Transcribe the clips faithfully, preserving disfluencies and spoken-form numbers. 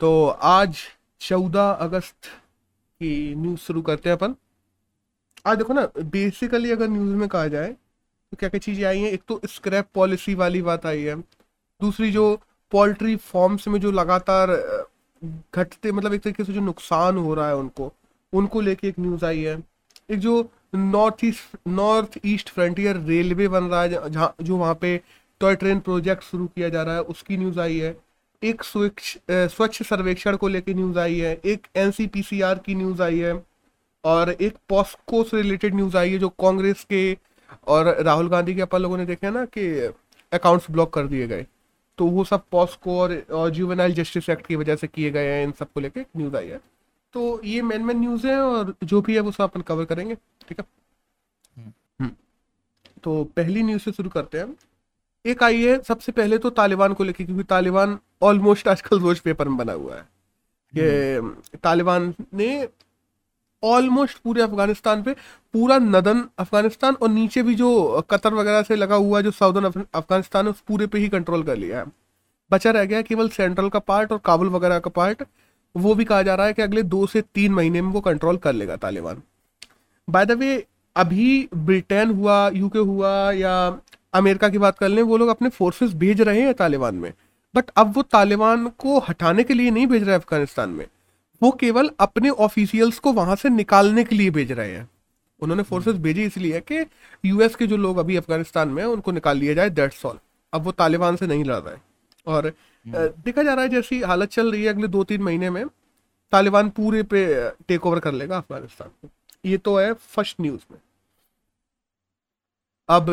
तो आज चौदह अगस्त की न्यूज़ शुरू करते हैं अपन। आज देखो ना, बेसिकली अगर न्यूज़ में कहा जाए तो क्या क्या चीज़ें आई हैं। एक तो स्क्रैप पॉलिसी वाली बात आई है, दूसरी जो पोल्ट्री फॉर्म्स में जो लगातार घटते मतलब एक तरीके से जो नुकसान हो रहा है उनको उनको लेके एक न्यूज़ आई है। एक जो north east north east frontier railway बन रहा है, जहाँ जो वहाँ पे टॉय ट्रेन प्रोजेक्ट शुरू किया जा रहा है, उसकी न्यूज़ आई है। एक स्वच्छ स्वच्छ सर्वेक्षण को लेके न्यूज़ आई है। एक एनसीपीसीआर की न्यूज़ आई है और एक पॉस्को से रिलेटेड न्यूज़ आई है, जो कांग्रेस के और राहुल गांधी के अपन लोगों ने देखे ना कि अकाउंट्स ब्लॉक कर दिए गए, तो वो सब पॉस्को और, और जुवेनाइल जस्टिस एक्ट की वजह से किए गए हैं। इन सब को लेके न्यूज़ आई है। तो ये मेन मेन न्यूज़ है और जो भी है वो सब अपन कवर करेंगे, ठीक है। तो पहली न्यूज़ से शुरू करते हैं। एक आई है सबसे पहले तो तालिबान को लेके, क्योंकि तालिबान ऑलमोस्ट आजकल रोज पेपर में बना हुआ है कि तालिबान ने ऑलमोस्ट पूरे अफगानिस्तान पे पूरा नदन अफगानिस्तान और नीचे भी जो कतर वगैरह से लगा हुआ जो साउदर्न अफगानिस्तान है उस पूरे पे ही कंट्रोल कर लिया है। बचा रह गया केवल सेंट्रल का पार्ट और काबुल वगैरह का पार्ट। वो भी कहा जा रहा है कि अगले दो से तीन महीने में वो कंट्रोल कर लेगा तालिबान। बाय द वे, अभी ब्रिटेन हुआ, यूके हुआ या अमेरिका की बात कर लें, वो लोग अपने फोर्सेस भेज रहे हैं तालिबान में, बट अब वो तालिबान को हटाने के लिए नहीं भेज रहे अफगानिस्तान में, वो केवल अपने ऑफिशियल्स को वहां से निकालने के लिए भेज रहे हैं। उन्होंने फोर्सेस भेजे इसलिए कि यूएस के जो लोग अभी अफगानिस्तान में उनको निकाल लिया जाए, दैट्स ऑल। अब वो तालिबान से नहीं लड़ रहा है और देखा जा रहा है जैसी हालत चल रही है अगले दो तीन महीने में तालिबान पूरे पे टेक ओवर कर लेगा अफगानिस्तान को। ये तो है फर्स्ट न्यूज में। अब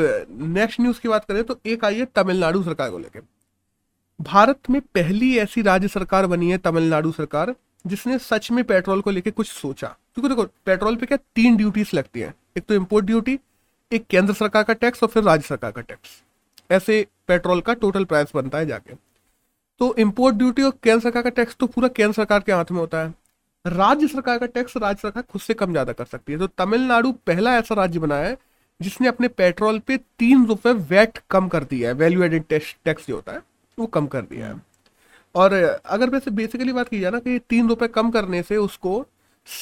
नेक्स्ट न्यूज की बात करें तो एक आई है तमिलनाडु सरकार को लेकर। भारत में पहली ऐसी राज्य सरकार बनी है तमिलनाडु सरकार जिसने सच में पेट्रोल को लेके कुछ सोचा, क्योंकि देखो पेट्रोल पे क्या तीन ड्यूटीज लगती हैं। एक तो इम्पोर्ट ड्यूटी, एक केंद्र सरकार का टैक्स और फिर राज्य सरकार का टैक्स, ऐसे पेट्रोल का टोटल प्राइस बनता है जाके। तो इम्पोर्ट ड्यूटी और केंद्र सरकार का टैक्स तो पूरा केंद्र सरकार के हाथ में होता है। राज्य सरकार का टैक्स राज्य सरकार खुद से कम ज्यादा कर सकती है। तो तमिलनाडु पहला ऐसा राज्य बना है जिसने अपने पेट्रोल पे तीन रुपये वैट कम कर दिया है, वैल्यू एडेड टैक्स जो होता है वो कम कर दिया है। और अगर वैसे बेसिकली बात की जाए ना कि तीन रुपये कम करने से उसको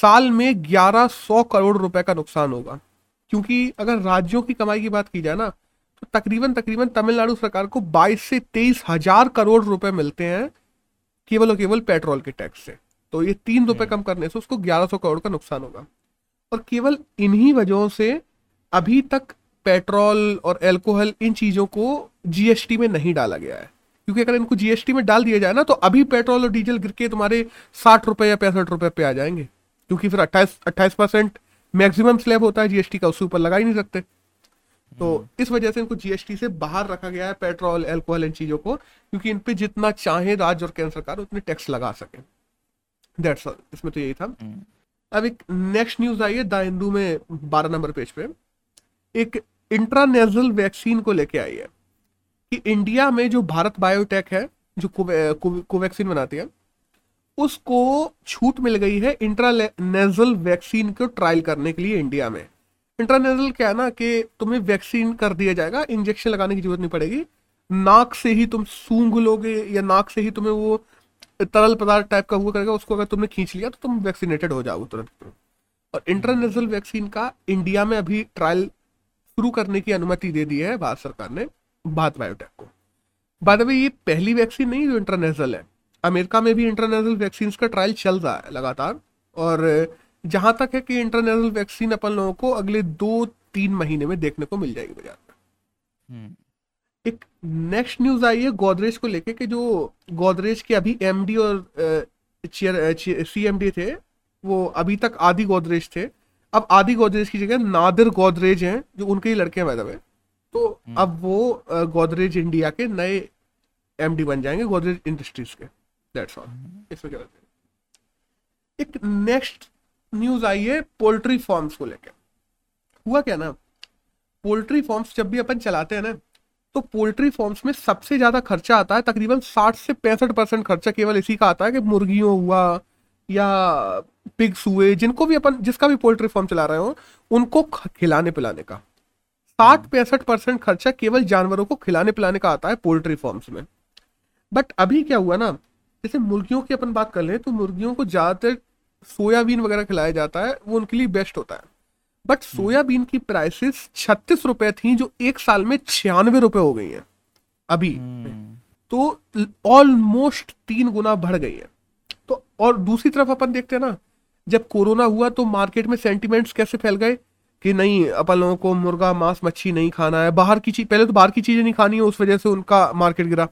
साल में ग्यारह सौ करोड़ रुपए का नुकसान होगा, क्योंकि अगर राज्यों की कमाई की बात की जाए ना तो तकरीबन तकरीबन तमिलनाडु सरकार को बाईस से तेईस हजार करोड़ रुपए मिलते हैं केवल और केवल पेट्रोल के टैक्स से। तो ये तीन रुपए कम करने से उसको ग्यारह सौ करोड़ का नुकसान होगा। और केवल इन्हीं वजहों से अभी तक पेट्रोल और एल्कोहल इन चीजों को जीएसटी में नहीं डाला गया है, क्योंकि अगर इनको जीएसटी में डाल दिया जाए ना तो अभी पेट्रोल और डीजल गिर के तुम्हारे साठ रुपए या पैंसठ रुपए पे आ जाएंगे, क्योंकि फिर अट्ठाईस अट्ठाईस परसेंट मैक्सिमम स्लैब होता है जीएसटी का, उससे ऊपर लगा ही नहीं सकते। तो इस वजह से इनको जीएसटी से बाहर रखा गया है पेट्रोल एल्कोहल इन चीजों को, क्योंकि इन पे जितना चाहे राज्य और केंद्र सरकार उतने टैक्स लगा सके, दैट्स ऑल। इसमें तो यही था। अब एक नेक्स्ट न्यूज आई है द हिंदू में बारह नंबर पेज पे, एक इंट्रानेजल वैक्सीन को लेके आई है कि इंडिया में जो भारत बायोटेक है जो कोवैक्सीन बनाती है उसको छूट मिल गई है इंट्रानेजल वैक्सीन को ट्रायल करने के लिए इंडिया में। इंट्रानेजल क्या है ना कि तुम्हें वैक्सीन कर दिया जाएगा, इंजेक्शन लगाने की जरूरत नहीं पड़ेगी, नाक से ही तुम सूंघ लोगे या नाक से ही तुम्हें वो तरल पदार्थ टाइप का हुआ करेगा, उसको अगर तुमने खींच लिया तो तुम वैक्सीनेटेड हो जाओ तुरंत। और इंट्रानेजल वैक्सीन का इंडिया में अभी ट्रायल शुरू करने की अनुमति दे दी है भारत सरकार ने भारत बायोटेक को। बाय द वे, ये पहली वैक्सीन नहीं जो इंट्रानेजल है, अमेरिका में भी इंट्रानेजल वैक्सीन का ट्रायल चल रहा है लगातार। और जहां तक है कि इंटरनेशनल वैक्सीन अपन लोगों को अगले दो तीन महीने में देखने को मिल जाएगी बाजार में। एक नेक्स्ट न्यूज आई है गोदरेज को लेके कि जो गोदरेज के अभी एमडी और सीएमडी थे वो अभी तक आदि गोदरेज थे, अब आदि गोदरेज की जगह नादर गोदरेज हैं जो उनके ही लड़के हैं बाय। तो अब वो गोदरेज इंडिया के नए एमडी बन जाएंगे गोदरेज इंडस्ट्रीज के, दैट्स ऑल। इसमें क्या एक नेक्स्ट न्यूज आई है पोल्ट्री फॉर्म्स को लेकर। हुआ क्या ना, पोल्ट्री फॉर्म्स जब भी अपन चलाते हैं ना तो पोल्ट्री फॉर्म्स में सबसे ज्यादा खर्चा आता है, तकरीबन साठ से पैंसठ परसेंट खर्चा केवल इसी का आता है कि मुर्गियों हुआ या पिग्स हुए, जिनको भी अपन जिसका भी पोल्ट्री फॉर्म चला रहे हो उनको खिलाने पिलाने का साठ पैंसठ परसेंट खर्चा केवल जानवरों को खिलाने पिलाने का आता है पोल्ट्री फॉर्म्स में। बट अभी क्या हुआ ना जैसे मुर्गियों की अपन बात कर ले तो मुर्गियों को ज़्यादातर सोयाबीन वगैरह खिलाया जाता है, वो उनके लिए बेस्ट होता है। बट सोयाबीन की प्राइसेस छत्तीस रुपए थी जो एक साल में छियानवे रुपए हो गई हैं अभी, तो ऑलमोस्ट तीन गुना बढ़ गई है। तो और दूसरी तरफ अपन देखते हैं ना, जब कोरोना हुआ तो मार्केट में सेंटिमेंट्स कैसे फैल गए कि नहीं अपन लोगों को मुर्गा मांस मच्छी नहीं खाना है, बाहर की चीज, पहले तो बाहर की चीजें नहीं खानी है, उस वजह से उनका मार्केट गिरा।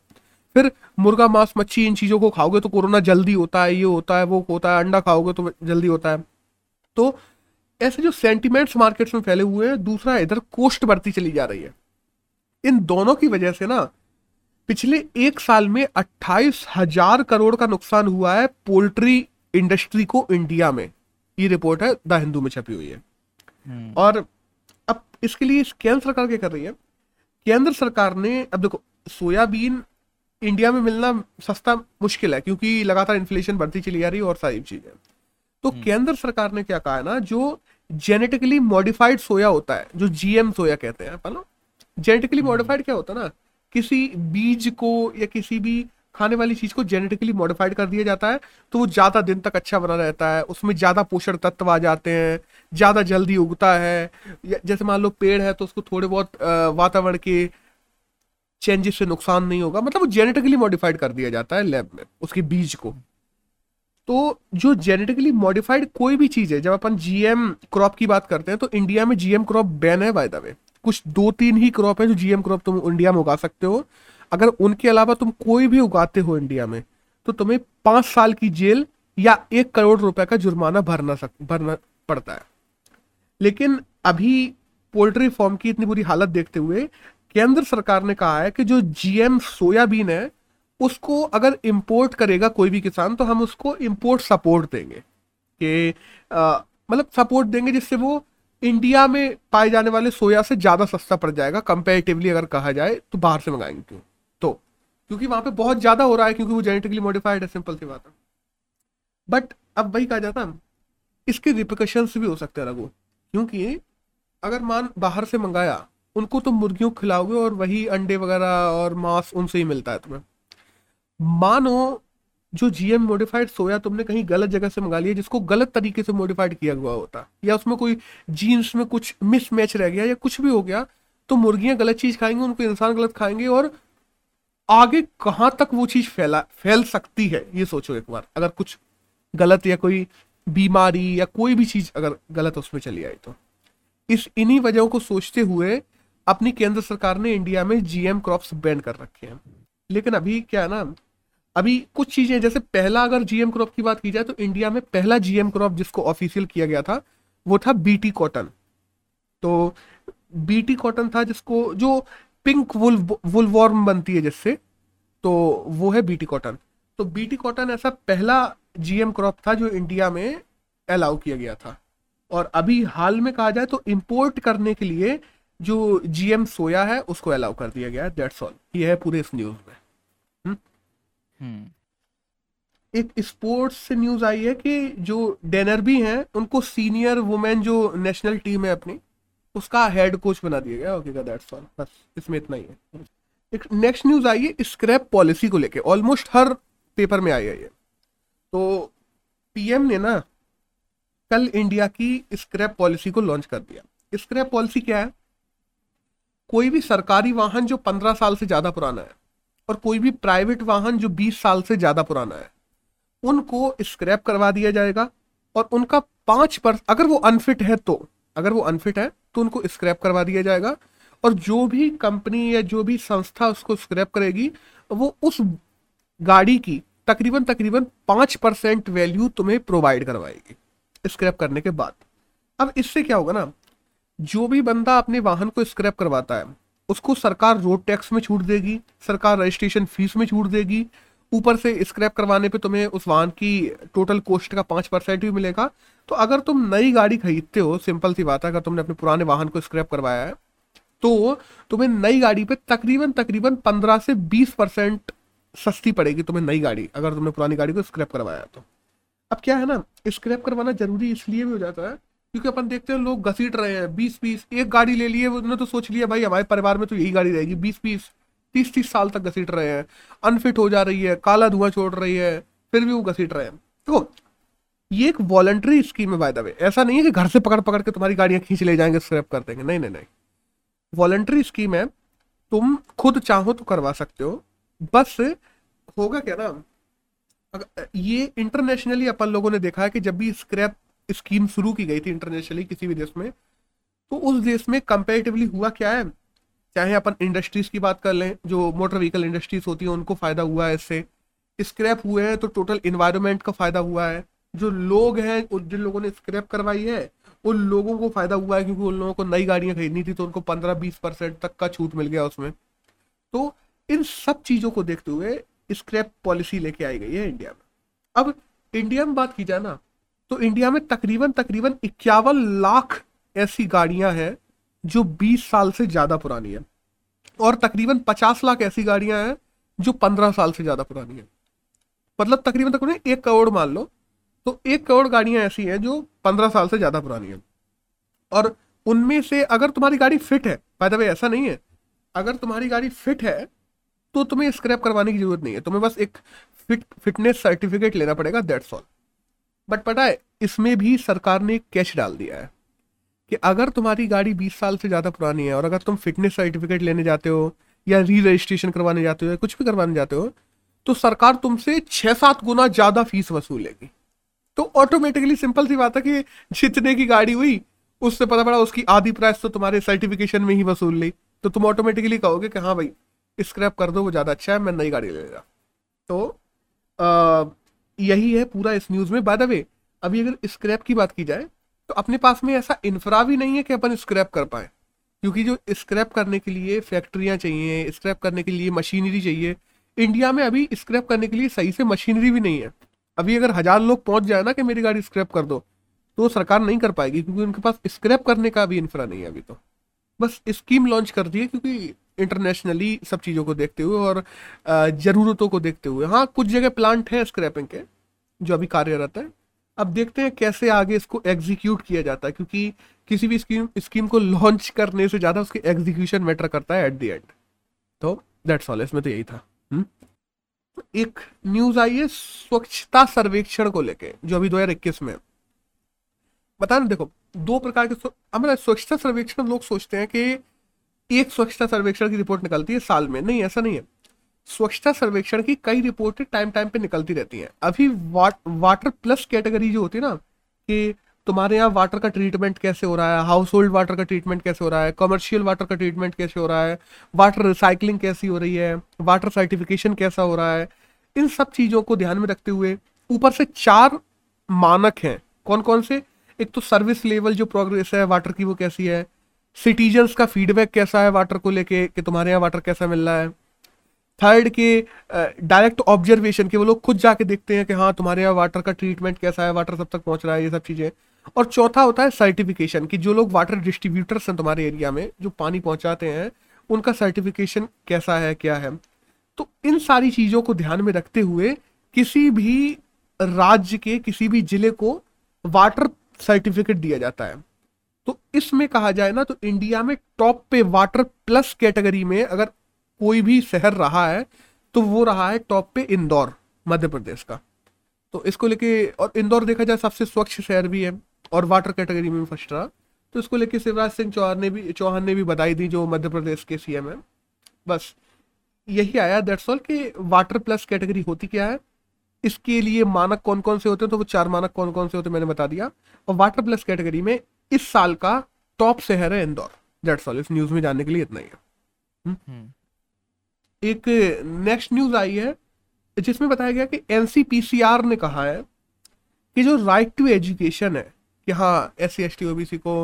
फिर मुर्गा मांस मच्छी इन चीजों को खाओगे तो कोरोना जल्दी होता है, ये होता है वो होता है, अंडा खाओगे तो जल्दी होता है। तो ऐसे जो सेंटिमेंट्स मार्केट्स में फैले हुए हैं, दूसरा इधर कोस्ट बढ़ती चली जा रही है। इन दोनों की वजह से ना पिछले एक साल में अट्ठाईस हजार करोड़ का नुकसान हुआ है पोल्ट्री इंडस्ट्री को इंडिया में। ये रिपोर्ट है द हिंदू में छपी हुई है। hmm. और अब इसके लिए केंद्र सरकार क्या कर रही है, केंद्र सरकार ने, अब देखो सोयाबीन इंडिया में मिलना सस्ता मुश्किल है क्योंकि लगातार इन्फ्लेशन बढ़ती चली जा रही है और सारी चीजें। तो hmm. केंद्र सरकार ने क्या कहा है ना, जो जेनेटिकली मॉडिफाइड सोया होता है, जो जीएम सोया कहते हैं, जेनेटिकली मॉडिफाइड क्या होता है ना, किसी बीज को या किसी भी खाने वाली चीज को जेनेटिकली मॉडिफाइड कर दिया जाता है तो वो ज्यादा दिन तक अच्छा बना रहता है, उसमें ज्यादा पोषण तत्व आ जाते हैं, ज्यादा जल्दी उगता है। जैसे मान लो पेड़ है तो उसको थोड़े बहुत वातावरण के चेंजेस से नुकसान नहीं होगा, मतलब वो जेनेटिकली मॉडिफाइड कर दिया जाता है लैब में उसके बीज को। तो जो जेनेटिकली मॉडिफाइड कोई भी चीज है, जब अपन जीएम क्रॉप की बात करते हैं तो इंडिया में जीएम क्रॉप बैन है बाय द वे। कुछ दो तीन ही क्रॉप है जो जीएम क्रॉप तुम इंडिया में उगा सकते हो, अगर उनके अलावा तुम कोई भी उगाते हो इंडिया में तो तुम्हें पांच साल की जेल या एक करोड़ रुपए का जुर्माना भरना सक, भरना पड़ता है। लेकिन अभी पोल्ट्री फॉर्म की इतनी बुरी हालत देखते हुए केंद्र सरकार ने कहा है कि जो जीएम सोयाबीन है उसको अगर इंपोर्ट करेगा कोई भी किसान तो हम उसको इंपोर्ट सपोर्ट देंगे, कि मतलब सपोर्ट देंगे जिससे वो इंडिया में पाए जाने वाले सोया से ज्यादा सस्ता पड़ जाएगा कंपेरेटिवली अगर कहा जाए तो बाहर से मंगाएंगे। क्यों? तो क्योंकि वहां पे बहुत ज्यादा हो रहा है क्योंकि वो जेनेटिकली मॉडिफाइड है, सिंपल सी बात है। बट अब वही कहा जाता है, इसके रिपरकशंस भी हो सकते हैं रघु, क्योंकि अगर मान बाहर से मंगाया उनको तो मुर्गियों खिलाओगे और वही अंडे वगैरह और मांस उनसे ही मिलता है तुम्हें। मानो जो जीएम मॉडिफाइड सोया तुमने कहीं गलत जगह से मंगा लिया जिसको गलत तरीके से मॉडिफाइड किया हुआ होता, या उसमें कोई जीन्स में कुछ मिसमैच रह गया या कुछ भी हो गया, तो मुर्गियां गलत चीज खाएंगी, उनको इंसान गलत खाएंगे और आगे कहां तक वो चीज फैला फैल सकती है ये सोचो एक बार। अगर कुछ गलत या कोई बीमारी या कोई भी चीज अगर गलत उसमें चली आई तो इस इन्हीं वजहों को सोचते हुए अपनी केंद्र सरकार ने इंडिया में जीएम क्रॉप्स बैन कर रखे हैं। लेकिन अभी क्या है ना, अभी कुछ चीजें, जैसे पहला अगर जीएम क्रॉप की बात की जाए तो इंडिया में पहला जीएम क्रॉप जिसको ऑफिशियल किया गया था वो था बीटी कॉटन। तो बीटी कॉटन था जिसको, जो पिंक वुल वुल वॉर्म बनती है जिससे, तो वो है बीटी कॉटन। तो बीटी कॉटन ऐसा पहला जीएम क्रॉप था जो इंडिया में अलाउ किया गया था। और अभी हाल में कहा जाए तो इम्पोर्ट करने के लिए जो जीएम सोया है उसको अलाउ कर दिया गया है। दैट्स ऑल, ये है पूरे इस न्यूज में। हम्म, एक स्पोर्ट्स से न्यूज आई है कि जो डेनर भी हैं उनको सीनियर वुमेन जो नेशनल टीम है अपनी उसका हेड कोच बना दिया गया। ओके, दैट्स ऑल, बस इसमें इतना ही है। एक नेक्स्ट न्यूज आई है स्क्रैप पॉलिसी को लेके, ऑलमोस्ट हर पेपर में आई है ये। तो पीएम ने ना कल इंडिया की स्क्रैप पॉलिसी को लॉन्च कर दिया। स्क्रैप पॉलिसी क्या है? कोई भी सरकारी वाहन जो पंद्रह साल से ज्यादा पुराना है और कोई भी प्राइवेट वाहन जो बीस साल से ज्यादा पुराना है उनको स्क्रैप करवा दिया जाएगा और उनका पांच पर अगर वो अनफिट है तो अगर वो अनफिट है तो उनको स्क्रैप करवा दिया जाएगा। और जो भी कंपनी या जो भी संस्था उसको स्क्रैप करेगी वो उस गाड़ी की तकरीबन तकरीबन पांच परसेंट वैल्यू तुम्हें प्रोवाइड करवाएगी स्क्रैप करने के बाद। अब इससे क्या होगा ना, जो भी बंदा अपने वाहन को स्क्रैप करवाता है उसको सरकार रोड टैक्स में छूट देगी, सरकार रजिस्ट्रेशन फीस में छूट देगी, ऊपर से स्क्रैप करवाने पे तुम्हें उस वाहन की टोटल कॉस्ट का पाँच परसेंट भी मिलेगा। तो अगर तुम नई गाड़ी खरीदते हो, सिंपल सी बात है, अगर तुमने अपने पुराने वाहन को स्क्रैप करवाया है तो तुम्हें नई गाड़ी पे तकरीबन तकरीबन पंद्रह से बीस परसेंट सस्ती पड़ेगी तुम्हें नई गाड़ी, अगर तुमने पुरानी गाड़ी को स्क्रैप करवाया तो। अब क्या है ना, स्क्रैप करवाना जरूरी इसलिए भी हो जाता है क्योंकि अपन देखते हैं लोग घसीट रहे हैं बीस पीस, एक गाड़ी ले लिए उन्होंने तो सोच लिया भाई हमारे परिवार में तो यही गाड़ी रहेगी, बीस पीस तीस तीस साल तक घसीट रहे हैं, अनफिट हो जा रही है, काला धुआं छोड़ रही है, फिर भी वो घसीट रहे हैं। देखो ये एक वॉलंटरी स्कीम है बाय द वे, ऐसा नहीं है कि घर से पकड़ पकड़ के तुम्हारी गाड़ियां खींच ले जाएंगे, स्क्रैप कर देंगे, नहीं नहीं नहीं, वॉलंटरी स्कीम है, तुम खुद चाहो तो करवा सकते हो। बस होगा क्या ना, ये इंटरनेशनली अपन लोगों ने देखा है कि जब भी स्क्रैप स्कीम शुरू की गई थी इंटरनेशनली किसी भी देश में, तो उस देश में कंपेरेटिवली हुआ क्या है, चाहे अपन इंडस्ट्रीज की बात कर लें, जो मोटर व्हीकल इंडस्ट्रीज होती हैं उनको फ़ायदा हुआ है, इससे स्क्रैप हुए हैं तो टोटल इन्वायरमेंट का फ़ायदा हुआ है, जो लोग हैं जिन लोगों ने स्क्रैप करवाई है उन लोगों को फ़ायदा हुआ है, क्योंकि उन लोगों को नई गाड़ियाँ खरीदनी थी तो उनको पंद्रह बीस परसेंट तक का छूट मिल गया उसमें। तो इन सब चीज़ों को देखते हुए स्क्रैप पॉलिसी लेके आई गई है इंडिया में। अब इंडिया में बात की जाए ना, तो इंडिया में तकरीबन तकरीबन इक्यावन लाख ऐसी गाड़ियां हैं जो बीस साल से ज़्यादा पुरानी है, और तकरीबन पचास लाख ऐसी गाड़ियां हैं जो पंद्रह साल से ज़्यादा पुरानी है। मतलब तकरीबन तकरीबन एक करोड़ मान लो, तो एक करोड़ गाड़ियां ऐसी हैं जो पंद्रह साल से ज़्यादा पुरानी है। और उनमें से अगर तुम्हारी गाड़ी फिट है, बाय द वे ऐसा नहीं है, अगर तुम्हारी गाड़ी फिट है तो तुम्हें स्क्रैप करवाने की ज़रूरत नहीं है, तुम्हें बस एक फिट फिटनेस सर्टिफिकेट लेना पड़ेगा, दैट्स ऑल। बट पता है इसमें भी सरकार ने एक कैच डाल दिया है कि अगर तुम्हारी गाड़ी बीस साल से ज़्यादा पुरानी है और अगर तुम फिटनेस सर्टिफिकेट लेने जाते हो या री रजिस्ट्रेशन करवाने जाते हो या कुछ भी करवाने जाते हो, तो सरकार तुमसे छः सात गुना ज़्यादा फीस वसूलेगी। तो ऑटोमेटिकली सिंपल सी बात है कि जितने की गाड़ी हुई उससे पता पड़ा उसकी आधी प्राइस तो तुम्हारे सर्टिफिकेशन में ही वसूल ली, तो तुम ऑटोमेटिकली कहोगे कि हाँ भाई स्क्रैप कर दो, वो ज़्यादा अच्छा है, मैं नई गाड़ी ले लेगा। तो आ, यही है पूरा इस न्यूज़ में। बाय द वे अभी अगर स्क्रैप की बात की जाए तो अपने पास में ऐसा इंफ्रा भी नहीं है कि अपन स्क्रैप कर पाए, क्योंकि जो स्क्रैप करने के लिए फैक्ट्रियाँ चाहिए, स्क्रैप करने के लिए मशीनरी चाहिए, इंडिया में अभी स्क्रैप करने के लिए सही से मशीनरी भी नहीं है। अभी अगर हज़ार लोग पहुँच जाए ना कि मेरी गाड़ी स्क्रैप कर दो, तो सरकार नहीं कर पाएगी क्योंकि उनके पास स्क्रैप करने का भी इंफ्रा नहीं है अभी। तो बस स्कीम लॉन्च कर दी है क्योंकि इंटरनेशनली सब चीज़ों को देखते हुए और ज़रूरतों को देखते हुए। हाँ कुछ जगह प्लांट हैं स्क्रैपिंग के जो अभी कार्यरत है, अब देखते हैं कैसे आगे इसको एग्जीक्यूट किया जाता है, क्योंकि किसी भी स्कीम स्कीम को लॉन्च करने से ज़्यादा उसके एग्जीक्यूशन मैटर करता है एट दी एंड। तो दैट्स ऑल, इसमें तो यही था। हुँ? एक न्यूज़ आई है स्वच्छता सर्वेक्षण को लेके जो अभी दो हज़ार इक्कीस में बता ना। देखो दो प्रकार के हमारा स्वच्छता सर्वेक्षण, लोग सोचते हैं कि एक स्वच्छता सर्वेक्षण की रिपोर्ट निकलती है साल में, नहीं ऐसा नहीं है। स्वच्छता सर्वेक्षण की कई रिपोर्टें टाइम टाइम पे निकलती रहती हैं। अभी वाट, वाटर प्लस कैटेगरी जो होती है ना, कि तुम्हारे यहाँ वाटर का ट्रीटमेंट कैसे हो रहा है, हाउस होल्ड वाटर का ट्रीटमेंट कैसे हो रहा है, कमर्शियल वाटर का ट्रीटमेंट कैसे हो रहा है, वाटर रिसाइकलिंग कैसी हो रही है, वाटर सर्टिफिकेशन कैसा हो रहा है, इन सब चीज़ों को ध्यान में रखते हुए ऊपर से चार मानक हैं। कौन कौन से? एक तो सर्विस लेवल जो प्रोग्रेस है वाटर की वो कैसी है, सिटीजन्स का फीडबैक कैसा है वाटर को लेके कि तुम्हारे यहाँ वाटर कैसा मिल रहा है, थर्ड के डायरेक्ट ऑब्जर्वेशन के वो लोग खुद जाके देखते हैं कि हाँ तुम्हारे यहाँ वाटर का ट्रीटमेंट कैसा है, वाटर सब तक पहुँच रहा है, ये सब चीज़ें। और चौथा होता है सर्टिफिकेशन, कि जो लोग वाटर डिस्ट्रीब्यूटर्स हैं तुम्हारे एरिया में जो पानी पहुँचाते हैं उनका सर्टिफिकेशन कैसा है, क्या है। तो इन सारी चीज़ों को ध्यान में रखते हुए किसी भी राज्य के किसी भी ज़िले को वाटर सर्टिफिकेट दिया जाता है। तो इसमें कहा जाए ना तो इंडिया में टॉप पे वाटर प्लस कैटेगरी में अगर कोई भी शहर रहा है तो वो रहा है टॉप पे इंदौर, मध्य प्रदेश का। तो इसको लेके, और इंदौर देखा जाए सबसे स्वच्छ शहर भी है और वाटर कैटेगरी में फर्स्ट रहा, तो इसको लेके शिवराज सिंह चौहान ने भी चौहान ने भी बधाई दी जो मध्य प्रदेश के सी एम है। बस यही आया दैट्स ऑल कि वाटर प्लस कैटेगरी होती क्या है, इसके लिए मानक कौन कौन से होते हैं, तो वो चार मानक कौन कौन से होते हैं मैंने बता दिया। और वाटर प्लस कैटेगरी में इस साल का टॉप शहर है इंदौर। दैट्स ऑल, इस न्यूज में जानने के लिए इतना ही है। हुँ? एक नेक्स्ट न्यूज आई है जिसमें बताया गया कि N C P C R ने कहा है कि जो राइट टू एजुकेशन है कि हाँ S C S T O B C को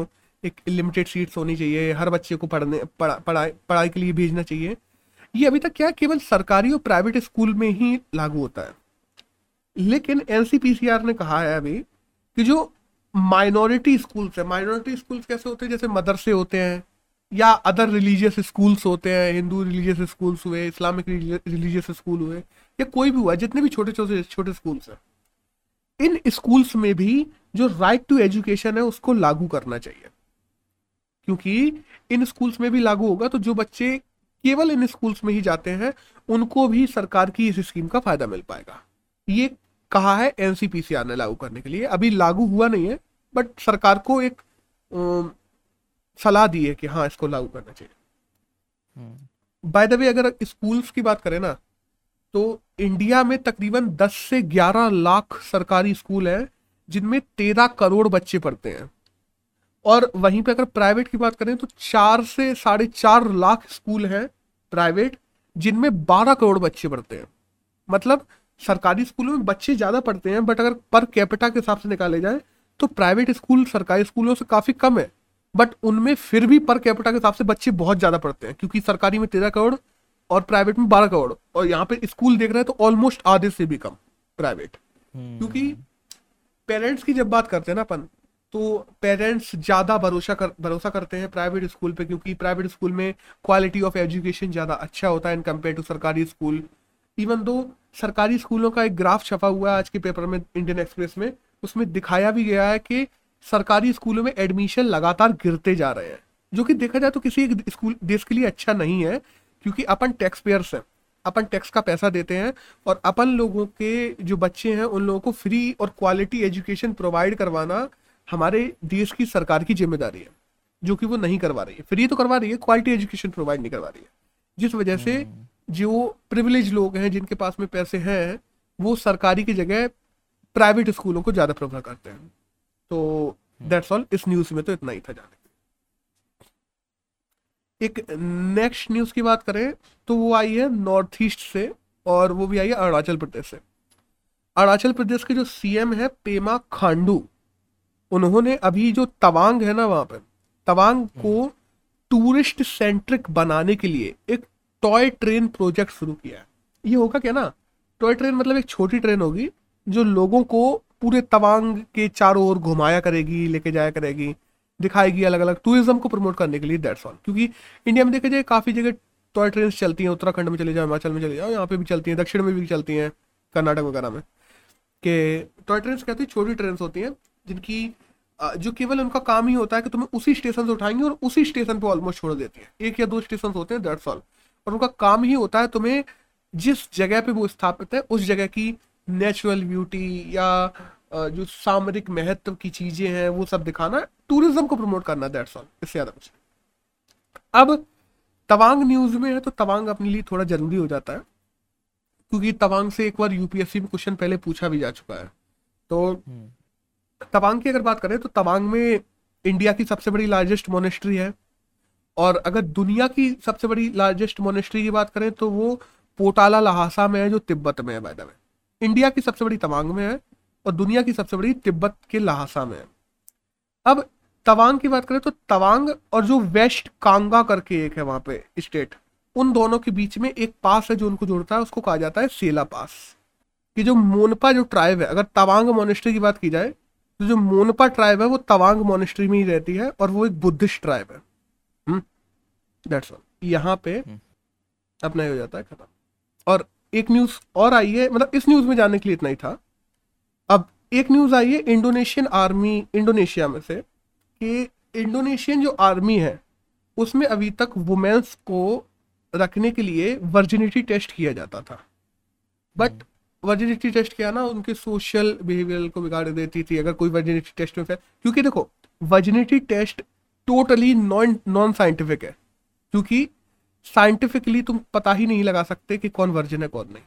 एक लिमिटेड सीट्स होनी चाहिए, हर बच्चे को पढ़ने पढ़ा, पढ़ाई पढ़ाई के लिए भेजना चाहिए, ये अभी तक क्या केवल सरकारी और प्राइवेट स्कूल में ही लागू होता है। लेकिन N C P C R ने कहा है अभी कि जो माइनॉरिटी स्कूल्स है, माइनॉरिटी स्कूल्स कैसे होते हैं, जैसे मदरसे होते हैं या अदर रिलीजियस स्कूल्स होते हैं, हिंदू रिलीजियस स्कूल्स हुए, इस्लामिक रिलीजियस स्कूल हुए या कोई भी हुआ, जितने भी छोटे छोटे छोटे स्कूल्स हैं, इन स्कूल्स में भी जो राइट टू एजुकेशन है उसको लागू करना चाहिए। क्योंकि इन स्कूल्स में भी लागू होगा तो जो बच्चे केवल इन स्कूल्स में ही जाते हैं, उनको भी सरकार की इस स्कीम का फायदा मिल पाएगा। ये कहा है एनसीपीसीआर ने लागू करने के लिए, अभी लागू हुआ नहीं है, बट सरकार को एक सलाह दी है कि हाँ इसको लागू करना चाहिए। बाय द वे अगर स्कूल्स की बात करें ना, तो इंडिया में तकरीबन दस से ग्यारह लाख सरकारी स्कूल हैं जिनमें तेरह करोड़ बच्चे पढ़ते हैं, और वहीं पे अगर प्राइवेट की बात करें तो चार से साढ़े चार लाख स्कूल हैं प्राइवेट जिनमें बारह करोड़ बच्चे पढ़ते हैं। मतलब सरकारी स्कूलों में बच्चे ज़्यादा पढ़ते हैं, बट अगर पर कैपिटा के हिसाब से निकाले जाए तो प्राइवेट स्कूल सरकारी स्कूलों से काफ़ी कम है, बट उनमें फिर भी पर कैपिटा के हिसाब से बच्चे बहुत ज़्यादा पढ़ते हैं, क्योंकि सरकारी में तेरह करोड़ और प्राइवेट में बारह करोड़, और यहाँ पे स्कूल देख रहे हैं तो ऑलमोस्ट आधे से भी कम प्राइवेट। क्योंकि पेरेंट्स की जब बात करते हैं ना अपन, तो पेरेंट्स ज़्यादा भरोसा कर भरोसा करते हैं प्राइवेट स्कूल पे, क्योंकि प्राइवेट स्कूल में क्वालिटी ऑफ एजुकेशन ज़्यादा अच्छा होता है इन कम्पेयर टू सरकारी स्कूल। इवन दो सरकारी स्कूलों का एक ग्राफ छपा हुआ है आज के पेपर में इंडियन एक्सप्रेस में, उसमें दिखाया भी गया है कि सरकारी स्कूलों में एडमिशन लगातार गिरते जा रहे हैं, जो कि देखा जाए तो किसी एक स्कूल देश के लिए अच्छा नहीं है, क्योंकि अपन टैक्स पेयर्स हैं, अपन टैक्स का पैसा देते हैं, और अपन लोगों के जो बच्चे हैं उन लोगों को फ्री और क्वालिटी एजुकेशन प्रोवाइड करवाना हमारे देश की सरकार की जिम्मेदारी है, जो कि वो नहीं करवा रही है। फ्री तो करवा रही है, क्वालिटी एजुकेशन प्रोवाइड नहीं करवा रही है, जिस वजह से जो प्रिविलेज लोग हैं जिनके पास में पैसे हैं वो सरकारी की जगह प्राइवेट स्कूलों को ज़्यादा प्रेफर करते हैं। तो दैट्स ऑल, इस न्यूज़ में तो इतना ही था जाने के। एक नेक्स्ट न्यूज़ की बात करें तो वो आई है नॉर्थ ईस्ट से, और वो भी आई है अरुणाचल प्रदेश से। अरुणाचल प्रदेश के जो सीएम है पेमा खांडू, उन्होंने अभी जो तवांग है ना, वहाँ पर तवांग को टूरिस्ट सेंट्रिक बनाने के लिए एक टॉय ट्रेन प्रोजेक्ट शुरू किया है। ये होगा क्या ना, टॉय ट्रेन मतलब एक छोटी ट्रेन होगी जो लोगों को पूरे तवांग के चारों ओर घुमाया करेगी, लेके जाया करेगी, दिखाएगी अलग अलग, टूरिज्म को प्रमोट करने के लिए, दैट्स ऑल। क्योंकि इंडिया में देखा जाए काफ़ी जगह टॉय ट्रेन चलती हैं, उत्तराखंड में चले जाओ, हिमाचल में चले जाओ, यहाँ पे भी चलती हैं, दक्षिण में भी चलती हैं, कर्नाटक वगैरह में। कि टॉय ट्रेन कहते हैं छोटी ट्रेन होती हैं जिनकी जो केवल उनका काम ही होता है कि तुम्हें उसी स्टेशन से उठाएंगे और उसी स्टेशन पर ऑलमोस्ट छोड़ देती है, एक या दो स्टेशन होते हैं, दैट्स ऑल। और उनका काम ही होता है तुम्हें जिस जगह पे वो स्थापित है उस जगह की नेचुरल ब्यूटी या जो सामरिक महत्व की चीजें हैं वो सब दिखाना, टूरिज्म को प्रमोट करना, दैट्स ऑल, इससे ज्यादा कुछ। अब तवांग न्यूज में है तो तवांग अपने लिए थोड़ा जरूरी हो जाता है, क्योंकि तवांग से एक बार यूपीएससी में क्वेश्चन पहले पूछा भी जा चुका है। तो तवांग की अगर बात करें तो तवांग में इंडिया की सबसे बड़ी लार्जेस्ट मोनेस्ट्री है, और अगर दुनिया की सबसे बड़ी लार्जेस्ट मोनेस्ट्री की बात करें तो वो पोटाला लहासा में है जो तिब्बत में है। बाय द वे इंडिया की सबसे बड़ी तवांग में है और दुनिया की सबसे बड़ी तिब्बत के लहासा में है। अब तवांग की बात करें तो तवांग और जो वेस्ट कांगा करके एक है वहाँ पे स्टेट, उन दोनों के बीच में एक पास है जो उनको जोड़ता है, उसको कहा जाता है सेला पास। कि जो मोनपा जो ट्राइब है, अगर तवांग मोनेस्ट्री की बात की जाए तो जो मोनपा ट्राइब है वो तवांग मोनेस्ट्री में ही रहती है और वो एक बुद्धिस्ट ट्राइब है। That's all. यहाँ पे अपना ही हो जाता है, खत्म। और एक न्यूज और आई है, मतलब इस न्यूज में जानने के लिए इतना ही था। अब एक न्यूज आई है इंडोनेशियन आर्मी, इंडोनेशिया में से, कि इंडोनेशियन जो आर्मी है उसमें अभी तक वुमेन्स को रखने के लिए वर्जिनिटी टेस्ट किया जाता था, बट वर्जिनिटी टेस्ट किया ना उनके सोशल बिहेवियर को बिगाड़ देती थी अगर कोई वर्जिनिटी टेस्ट में, क्योंकि देखो virginity test totally non non scientific है, क्योंकि साइंटिफिकली तुम पता ही नहीं लगा सकते कि कौन वर्जिन है कौन नहीं,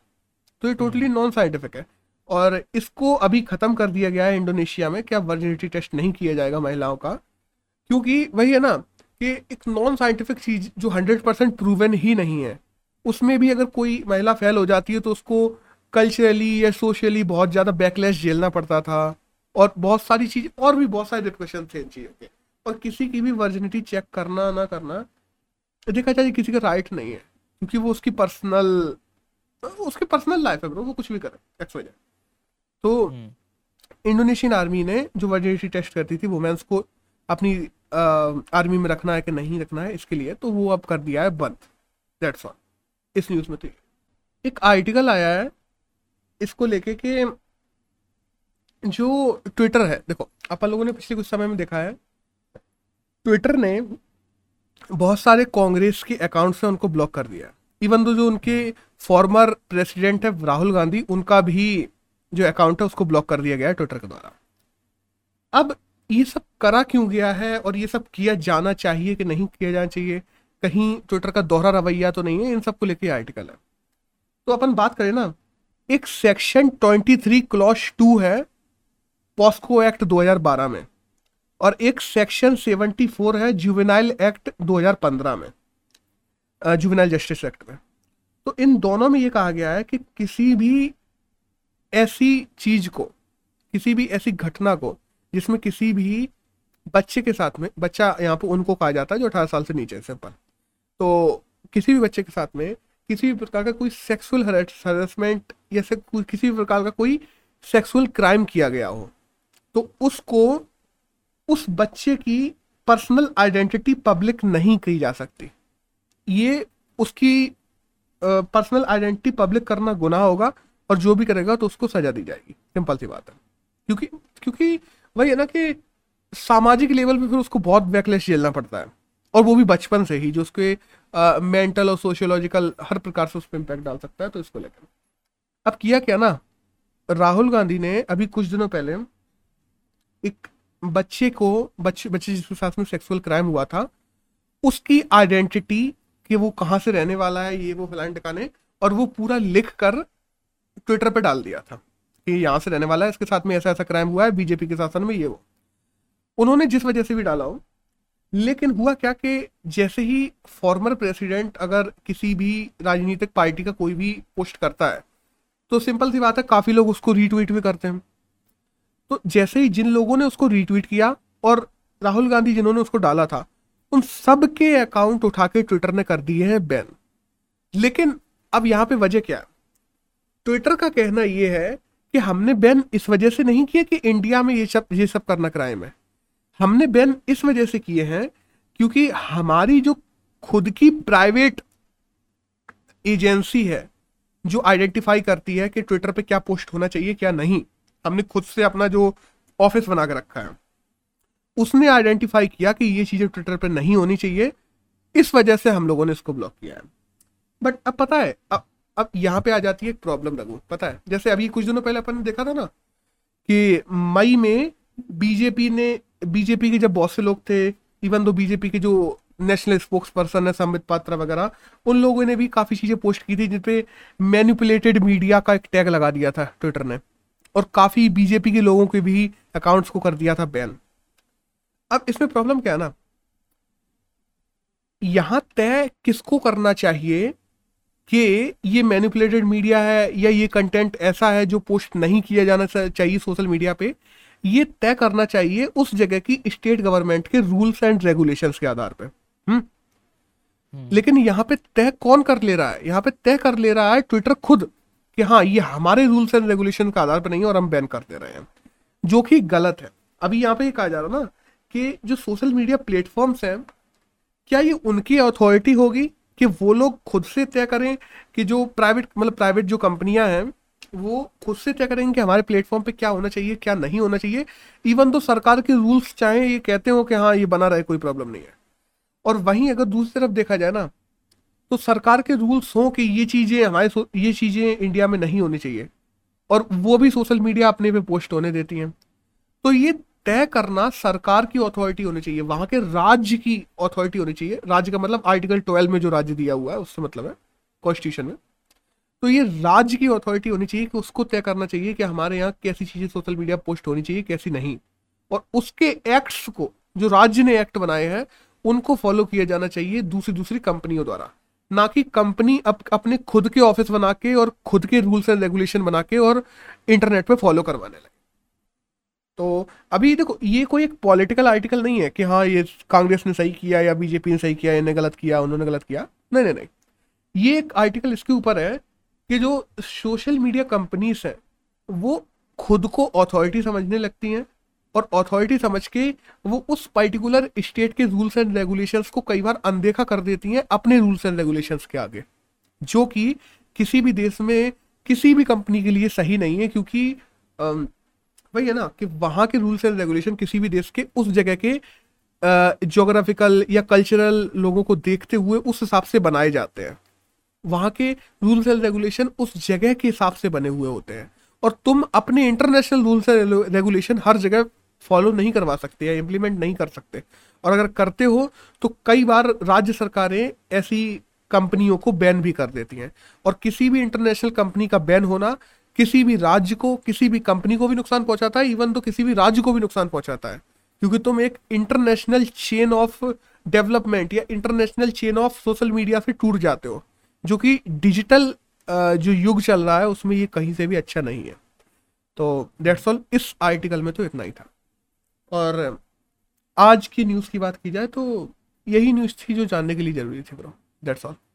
तो ये टोटली नॉन साइंटिफिक है। और इसको अभी ख़त्म कर दिया गया है इंडोनेशिया में, क्या वर्जिनिटी टेस्ट नहीं किया जाएगा महिलाओं का, क्योंकि वही है ना कि एक नॉन साइंटिफिक चीज़ जो हंड्रेड परसेंट प्रूवन ही नहीं है, उसमें भी अगर कोई महिला फेल हो जाती है तो उसको कल्चरली या सोशली बहुत ज़्यादा बैकलैश झेलना पड़ता था, और बहुत सारी चीज़ और भी बहुत सारे रिप्रेशन थे इन चीज़ों के। और किसी की भी वर्जिनिटी चेक करना ना करना देखा जाए किसी का राइट नहीं है, क्योंकि वो उसकी पर्सनल उसकी पर्सनल लाइफ है ब्रो, वो कुछ भी करे एक्स वाई जेड। तो इंडोनेशियन आर्मी ने जो वर्जिनिटी टेस्ट करती थी वुमेन्स को अपनी आ, आर्मी में रखना है कि नहीं रखना है, इसके लिए तो वो अब कर दिया है बंद, दैट्स ऑल। इस न्यूज़ में तो एक आर्टिकल आया है इसको लेके कि जो ट्विटर है, देखो अपन लोगों ने पिछले कुछ समय में देखा है ट्विटर ने बहुत सारे कांग्रेस के अकाउंट्स ने उनको ब्लॉक कर दिया। इवन दो जो उनके फॉर्मर प्रेसिडेंट है राहुल गांधी, उनका भी जो अकाउंट है उसको ब्लॉक कर दिया गया है ट्विटर के द्वारा। अब ये सब करा क्यों गया है और ये सब किया जाना चाहिए कि नहीं किया जाना चाहिए, कहीं ट्विटर का दोहरा रवैया तो नहीं है, इन सबको लेकर आर्टिकल है। तो अपन बात करें ना, एक सेक्शन तेईस क्लॉज टू है पॉस्को एक्ट दो हज़ार बारह में और एक सेक्शन चौहत्तर है जुवेनाइल एक्ट दो हज़ार पंद्रह में, जुवेनाइल जस्टिस एक्ट में। तो इन दोनों में ये कहा गया है कि किसी भी ऐसी चीज को, किसी भी ऐसी घटना को जिसमें किसी भी बच्चे के साथ में, बच्चा यहाँ पर उनको कहा जाता है जो अठारह साल से नीचे से पर, तो किसी भी बच्चे के साथ में किसी भी प्रकार का कोई सेक्सुअल हरेसमेंट या से किसी भी प्रकार का कोई सेक्सुअल क्राइम किया गया हो, तो उसको, उस बच्चे की पर्सनल आइडेंटिटी पब्लिक नहीं की जा सकती। ये उसकी पर्सनल आइडेंटिटी पब्लिक करना गुनाह होगा और जो भी करेगा तो उसको सजा दी जाएगी। सिंपल सी बात है, क्योंकि क्योंकि वही है ना कि सामाजिक लेवल पे फिर उसको बहुत बैकलैश झेलना पड़ता है, और वो भी बचपन से ही, जो उसके मेंटल और सोशियोलॉजिकल हर प्रकार से उस पर इम्पैक्ट डाल सकता है। तो इसको लेकर अब किया क्या ना, राहुल गांधी ने अभी कुछ दिनों पहले एक बच्चे को, बच्चे बच्चे जिसके साथ में सेक्सुअल क्राइम हुआ था, उसकी आइडेंटिटी कि वो कहाँ से रहने वाला है, ये वो फलान ठिकाने, और वो पूरा लिख कर ट्विटर पर डाल दिया था कि यहाँ से रहने वाला है, इसके साथ में ऐसा ऐसा क्राइम हुआ है बीजेपी के शासन में, ये वो, उन्होंने जिस वजह से भी डाला हो। लेकिन हुआ क्या कि जैसे ही फॉर्मर प्रेसिडेंट अगर किसी भी राजनीतिक पार्टी का कोई भी पोस्ट करता है तो सिंपल सी बात है काफ़ी लोग उसको रीट्वीट भी करते हैं। तो जैसे ही जिन लोगों ने उसको रीट्वीट किया और राहुल गांधी जिन्होंने उसको डाला था, उन सब के अकाउंट उठा के ट्विटर ने कर दिए हैं बैन। लेकिन अब यहाँ पे वजह क्या है, ट्विटर का कहना ये है कि हमने बैन इस वजह से नहीं किया कि इंडिया में ये सब ये सब करना क्राइम है, हमने बैन इस वजह से किए हैं क्योंकि हमारी जो खुद की प्राइवेट एजेंसी है जो आइडेंटिफाई करती है कि ट्विटर पे क्या पोस्ट होना चाहिए क्या नहीं, हमने खुद से अपना जो ऑफिस बना के रखा है उसने आइडेंटिफाई किया कि ये चीज़ें ट्विटर पे नहीं होनी चाहिए, इस वजह से हम लोगों ने इसको ब्लॉक किया है। बट अब पता है, अब अब यहाँ पे आ जाती है एक प्रॉब्लम लगू, पता है जैसे अभी कुछ दिनों पहले अपन ने देखा था ना कि मई में बीजेपी ने, बीजेपी के जब बहुत से लोग थे, इवन दो बीजेपी के जो नेशनल स्पोक्स पर्सन है संबित पात्रा वगैरह, उन लोगों ने भी काफ़ी चीज़ें पोस्ट की थी जिनपे मैनिपुलेटेड मीडिया का एक टैग लगा दिया था ट्विटर ने, और काफ़ी बीजेपी के लोगों के भी अकाउंट्स को कर दिया था बैन। अब इसमें प्रॉब्लम क्या है ना, यहां तय किसको करना चाहिए कि ये मैनिपुलेटेड मीडिया है या ये कंटेंट ऐसा है जो पोस्ट नहीं किया जाना चाहिए सोशल मीडिया पे, ये तय करना चाहिए उस जगह की स्टेट गवर्नमेंट के रूल्स एंड रेगुलेशंस के आधार पे। हम्म, लेकिन यहां पे तय कौन कर ले रहा है, यहां पे तय कर ले रहा है ट्विटर खुद कि हाँ ये हमारे रूल्स एंड रेगुलेशन के आधार पर नहीं है और हम बैन कर दे रहे हैं, जो कि गलत है। अभी यहाँ पे कहा जा रहा है ना कि जो सोशल मीडिया प्लेटफॉर्म्स हैं, क्या ये उनकी अथॉरिटी होगी कि वो लोग खुद से तय करें कि जो प्राइवेट, मतलब प्राइवेट जो कंपनियां हैं वो खुद से तय करेंगे कि हमारे प्लेटफॉर्म पे क्या होना चाहिए क्या नहीं होना चाहिए। इवन तो सरकार के रूल्स चाहे ये कहते हो कि हाँ ये बना रहे, कोई प्रॉब्लम नहीं है, और वहीं अगर दूसरी तरफ देखा जाए ना तो सरकार के रूल्स हों कि ये चीज़ें हमारे, ये चीज़ें इंडिया में नहीं होनी चाहिए, और वो भी सोशल मीडिया अपने पे पोस्ट होने देती हैं। तो ये तय करना सरकार की अथॉरिटी होनी चाहिए, वहां के राज्य की अथॉरिटी होनी चाहिए। राज्य का मतलब आर्टिकल बारह में जो राज्य दिया हुआ है उससे मतलब है कॉन्स्टिट्यूशन में। तो ये राज्य की अथॉरिटी होनी चाहिए कि उसको तय करना चाहिए कि हमारे यहाँ कैसी चीज़ें सोशल मीडिया पोस्ट होनी चाहिए कैसी नहीं, और उसके एक्ट्स को, जो राज्य ने एक्ट बनाए हैं, उनको फॉलो किया जाना चाहिए दूसरी दूसरी कंपनियों द्वारा, ना कि कंपनी अप, अपने खुद के ऑफिस बना के और खुद के रूल्स एंड रेगुलेशन बना के और इंटरनेट पर फॉलो करवाने लगे। तो अभी देखो, ये कोई एक पॉलिटिकल आर्टिकल नहीं है कि हाँ ये कांग्रेस ने सही किया या बीजेपी ने सही किया, इन्हें गलत किया उन्होंने गलत किया, नहीं नहीं नहीं, ये एक आर्टिकल इसके ऊपर है कि जो सोशल मीडिया कंपनीज हैं वो खुद को अथॉरिटी समझने लगती हैं, और अथॉरिटी समझ के वो उस पर्टिकुलर स्टेट के रूल्स एंड रेगुलेशंस को कई बार अनदेखा कर देती हैं अपने रूल्स एंड रेगुलेशंस के आगे, जो कि किसी भी देश में किसी भी कंपनी के लिए सही नहीं है, क्योंकि वही है ना कि वहाँ के रूल्स एंड रेगुलेशन किसी भी देश के उस जगह के ज्योग्राफिकल या कल्चरल लोगों को देखते हुए उस हिसाब से बनाए जाते हैं। वहाँ के रूल्स एंड रेगुलेशन उस जगह के हिसाब से बने हुए होते हैं, और तुम अपने इंटरनेशनल रूल्स एंड रेगुलेशन हर जगह फॉलो नहीं करवा सकते या इम्प्लीमेंट नहीं कर सकते। और अगर करते हो तो कई बार राज्य सरकारें ऐसी कंपनियों को बैन भी कर देती हैं, और किसी भी इंटरनेशनल कंपनी का बैन होना किसी भी राज्य को, किसी भी कंपनी को भी नुकसान पहुंचाता है, इवन तो किसी भी राज्य को भी नुकसान पहुंचाता है, क्योंकि तुम एक इंटरनेशनल चेन ऑफ डेवलपमेंट या international chain of social media से टूट जाते हो, जो कि डिजिटल जो युग चल रहा है उसमें ये कहीं से भी अच्छा नहीं है। तो दैट्स ऑल, इस आर्टिकल में तो इतना ही था। और आज की न्यूज़ की बात की जाए तो यही न्यूज़ थी जो जानने के लिए ज़रूरी थी ब्रो, दैट्स ऑल।